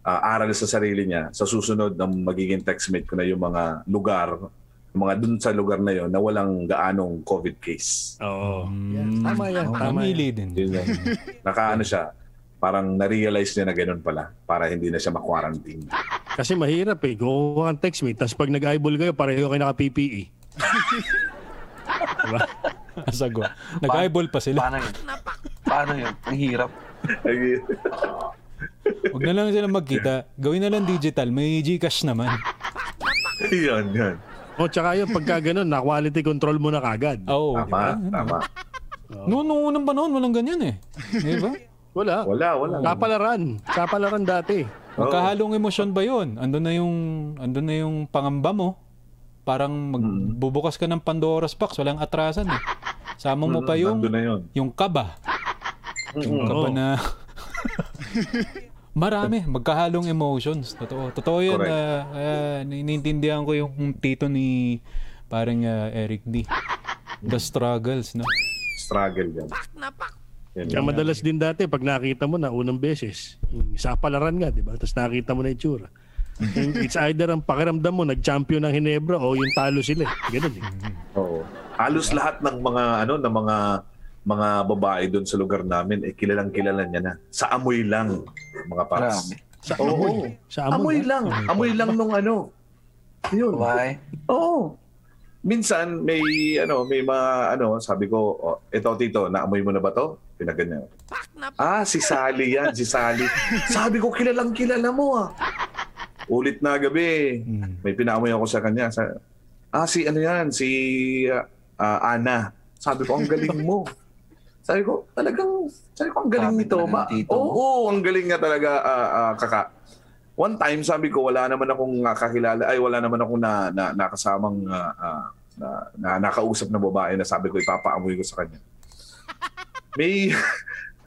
aral sa sarili niya, sa susunod ng magiging textmate ko na yung mga lugar, doon sa lugar na yon na walang gaanong COVID case. Oo. Yes. Tama yan. Nakaano siya, parang na-realize niya na ganoon pala para hindi na siya ma-quarantine. Kasi mahirap eh. Kukuha kang textmate, tapos pag nag-eyeball kayo, pareho kayo naka-PPE. Diba? Asago. Nag-eyeball pa sila. Paano yun? Ang hirap. Huwag na lang sila magkita. Gawin na lang digital. May Gcash naman. Yan. Tsaka yun, pagka ganun, na-quality control mo na kagad. Oo. Tama. Noong unang panahon, walang ganyan eh. Di ba? Wala. Kapalaran dati. Magkahalong emosyon ba yun? Andun na yung pangamba mo. Parang magbubukas ka ng Pandora's box, walang atrasan eh. Sama mo pa yung kaba. Yung kaba na... Marami, magkahalong emotions. Totoo 'yan. Naiintindihan ko yung tito ni parang Eric D. The struggles, no? Struggle 'yan. Yan madalas din dati pag nakita mo na unang beses, sa palaran nga, 'di ba? Tapos nakita mo na 'yung tsura. It's either ang pakiramdam mo nag-champion ng Hinebra o yung talo sila. Ganun din. Oo. Halos lahat ng mga mga babae doon sa lugar namin, kilalang-kilala niya na. Sa amoy lang, mga Paps. Amoy lang nung Yun. Why? Oo. Minsan, may sabi ko, ito tito, naamoy mo na ba to? Pinaganyan. Si Sally yan, si Sally. Sabi ko, kilalang-kilala mo Ulit na gabi, may pinaamoy ako sa kanya. Si Ana. Sabi ko, ang galing mo. Sabi ko, ang galing nito. Ang galing nga talaga, kaka. One time, sabi ko, wala naman akong kakilala, wala naman akong nakasamang, nakausap na babae na sabi ko, ipapaamoy ko sa kanya. May,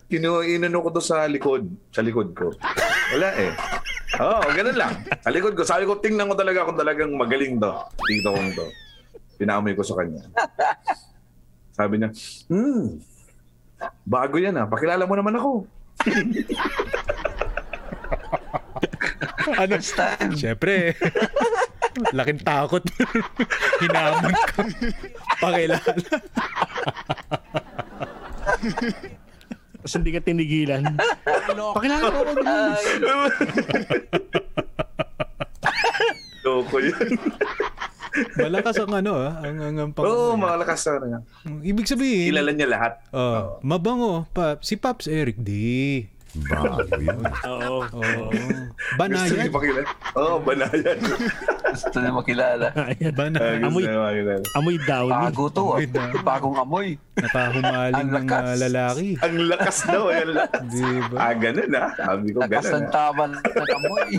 inuno ko to sa likod ko. Wala eh. Ganun lang. Sa likod ko, sabi ko, tingnan ko talaga kung talagang magaling to. Tito kong to. Pinaamoy ko sa kanya. Sabi niya, bago yan pakilala mo naman ako. Understand? Siyempre laking takot. Hinamon ko. Pakilala. Tapos hindi ka tinigilan. Pakilala mo ako. Loko yun. Malakas ang ano, ang pang... Oo, malakas na. Ibig sabihin... Kilala niya lahat. Mabango. Si Pops Eric D. Bago yun. Oo. Banayan. Oo, banayan. Gusto na makilala. Banayan. Amoy daw. Bago to. Bagong amoy. Napahumaling ng lalaki. Ang lakas daw. Diba? Ah, ganun ah. Sabi ko ganun. Lakas ng taban ng amoy.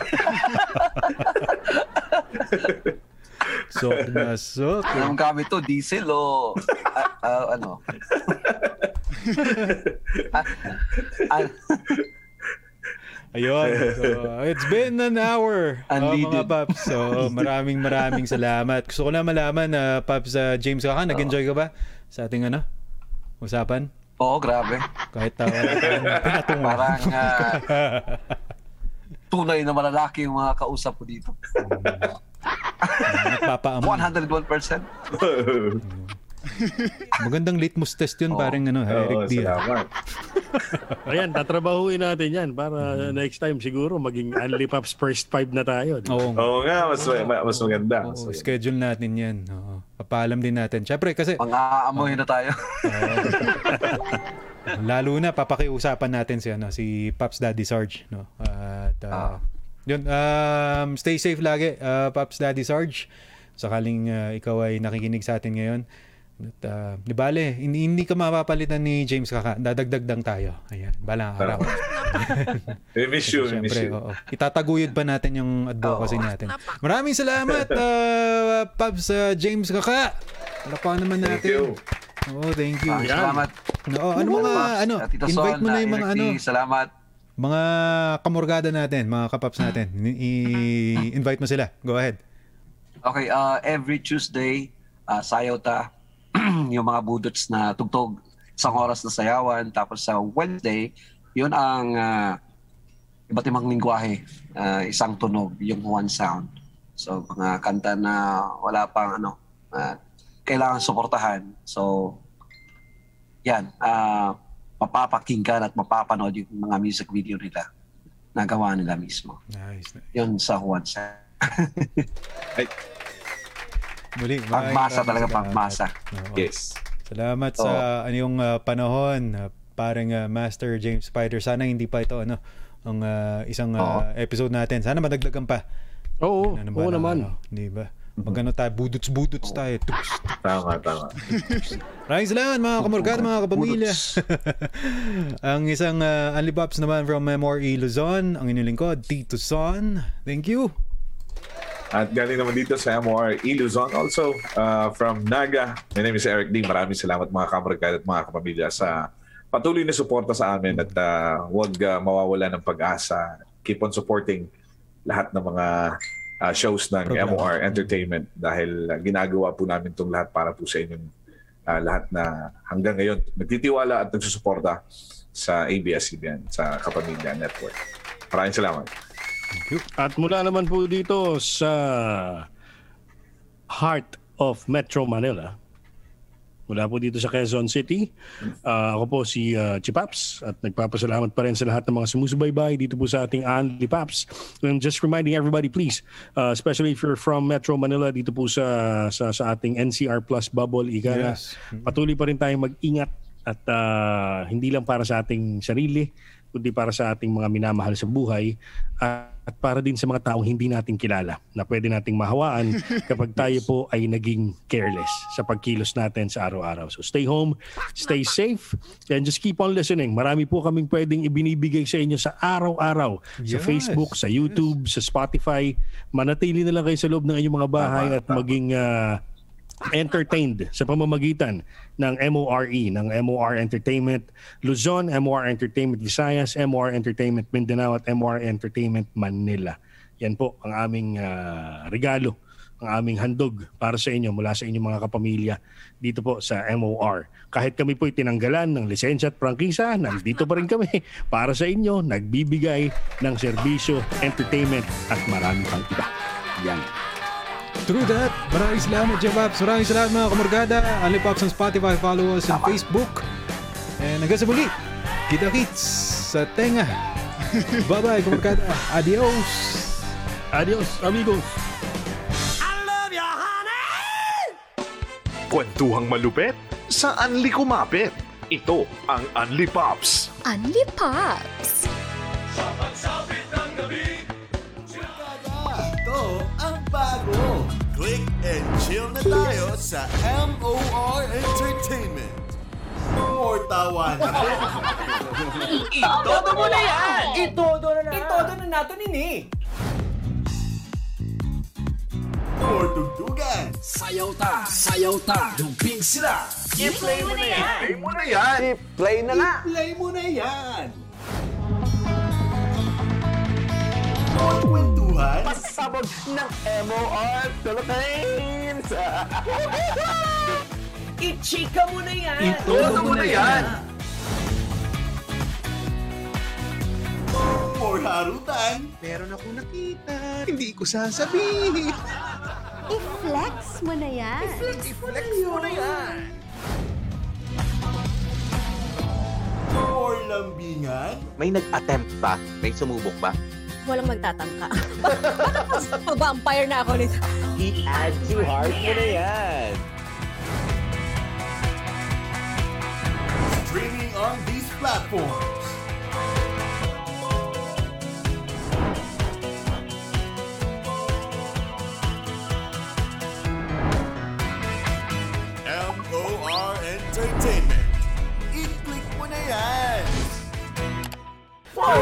Sok na sok. Anong gamit to? Diesel o ano? Ayun. So, it's been an hour, mga Paps. So, maraming salamat. Gusto ko na malaman na Paps James, ka nag-enjoy ka ba sa ating ano? Usapan? Oo, grabe. Kahit tawa pinatungo. Parang tunay na malalaki yung mga kausap ko dito. Nagpapaamoy. 101%. Magandang litmus test yun, parang ano, Eric D. Ayan, tatrabahuin natin yan para next time siguro maging Unli Pops first 5 na tayo. Oo nga, mas maganda. Schedule natin yan. Papaalam din natin. Siyempre kasi... Pang-aamoy na tayo. Lalo na, papakiusapan natin si Pops Daddy Sarge. At... Yun, stay safe lagi, Pops Daddy Sarge, sakaling ikaw ay nakikinig sa atin ngayon. At di bale, hindi ka mapapalitan ni James Kaka. Dadagdagdang tayo. Ayan, balang araw. We miss you, we miss you. Itataguyod pa natin yung advocacy natin. Maraming salamat, Pops James Kaka. Alapakan naman natin. Thank you. Oh, thank you. Salamat. Ano mga, ano, invite mo na yung mga ano. Salamat. Mga kamorgada natin, mga kapaps natin, i-invite mo sila. Go ahead. Okay, every Tuesday, sayaw ta yung mga budots na tugtog, isang oras na sayawan. Tapos sa Wednesday, yun ang iba't ibang lingwahe, isang tunog, yung one sound. So mga kanta na wala pang ano, kailangan suportahan. So yan, mapapakinggan at mapapanood yung mga music video nila na gawa nila mismo. Nice. Yun sa Juan Sa. Pagmasa talaga, pagmasa. Yes. Salamat sa anong panahon. Parang Master James Spider. Sana hindi pa ito ang isang episode natin. Sana madagdagan pa. Oo, oo naman. Di ba? Pag tayo, budots tayo. Tama. Maraming salamat mga kamorgad, mga kapamilya. Ang isang Unli Pops naman from M.O.R.E. Luzon, ang inyong lingkod, Tito Son. Thank you. At galing naman dito sa M.O.R.E. Luzon also from Naga. My name is Eric D. Maraming salamat mga kamorgad at mga kapamilya sa patuloy na suporta sa amin at huwag mawawala ng pag-asa. Keep on supporting lahat ng mga shows ng MOR Entertainment dahil ginagawa po namin itong lahat para po sa inyong lahat na hanggang ngayon nagtitiwala at nagsusuporta sa ABS-CBN, sa Kapamilya Network. Maraming salamat. Thank you. At mula naman po dito sa heart of Metro Manila, mula po dito sa Quezon City, ako po si Chipaps at nagpapasalamat pa rin sa lahat ng mga sumusubaybay dito po sa ating Unli Pops. And just reminding everybody please, especially if you're from Metro Manila, dito po sa ating NCR Plus bubble, yes. Patuloy pa rin tayong mag-ingat at hindi lang para sa ating sarili kundi para sa ating mga minamahal sa buhay at para din sa mga taong hindi natin kilala na pwede nating mahawaan kapag tayo po ay naging careless sa pagkilos natin sa araw-araw. So stay home, stay safe, and just keep on listening. Marami po kaming pwedeng ibinibigay sa inyo sa araw-araw. Yes, sa Facebook, sa YouTube, sa Spotify. Manatili na lang kayo sa loob ng inyong mga bahay at maging entertained sa pamamagitan ng MORE, ng MOR Entertainment Luzon, MOR Entertainment Visayas, MOR Entertainment Mindanao at MOR Entertainment Manila. Yan po ang aming regalo, ang aming handog para sa inyo mula sa inyong mga kapamilya dito po sa MOR. Kahit kami po'y tinanggalan ng lisensya at prangkisa, nandito pa rin kami para sa inyo, nagbibigay ng serbisyo, entertainment at marami pang iba. Yan. Through that, maraming salamat J-Pops, maraming salamat mga kamorgada. Unli Pops on Spotify, follow us on Facebook. And hanggang sa muli, kita-kits sa tenga. Bye-bye kamorgada, adios. Adios amigos. I love you honey. Kwentuhang malupit sa Unli Kumapit. Ito ang Unli Pops. Unli Pops. Sa pagsapit ng gabi, chill na. Ito ang bago. Click and chill na tayo sa M.O.R. Entertainment. More tawanan. Itodo mo na yan! Itodo na nato nini. More tugtugan. Sayaw ta. Dumping sila. I-play mo na yan. More kwentuhan. Pasabog ng M.O.R. Philippines. Ichika mo na yan! Itodo mo na yan! More harutan! Meron ako nakita, hindi ko sasabihin. I-flex mo na yan! More lambingan! May nag-attempt ba? May sumubok ba? Walang magtatangka. Mag-umpire na ako nito. I-add to heart mo na yan! Streaming on these platforms. M.O.R. Entertainment. I-click mo na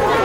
yan!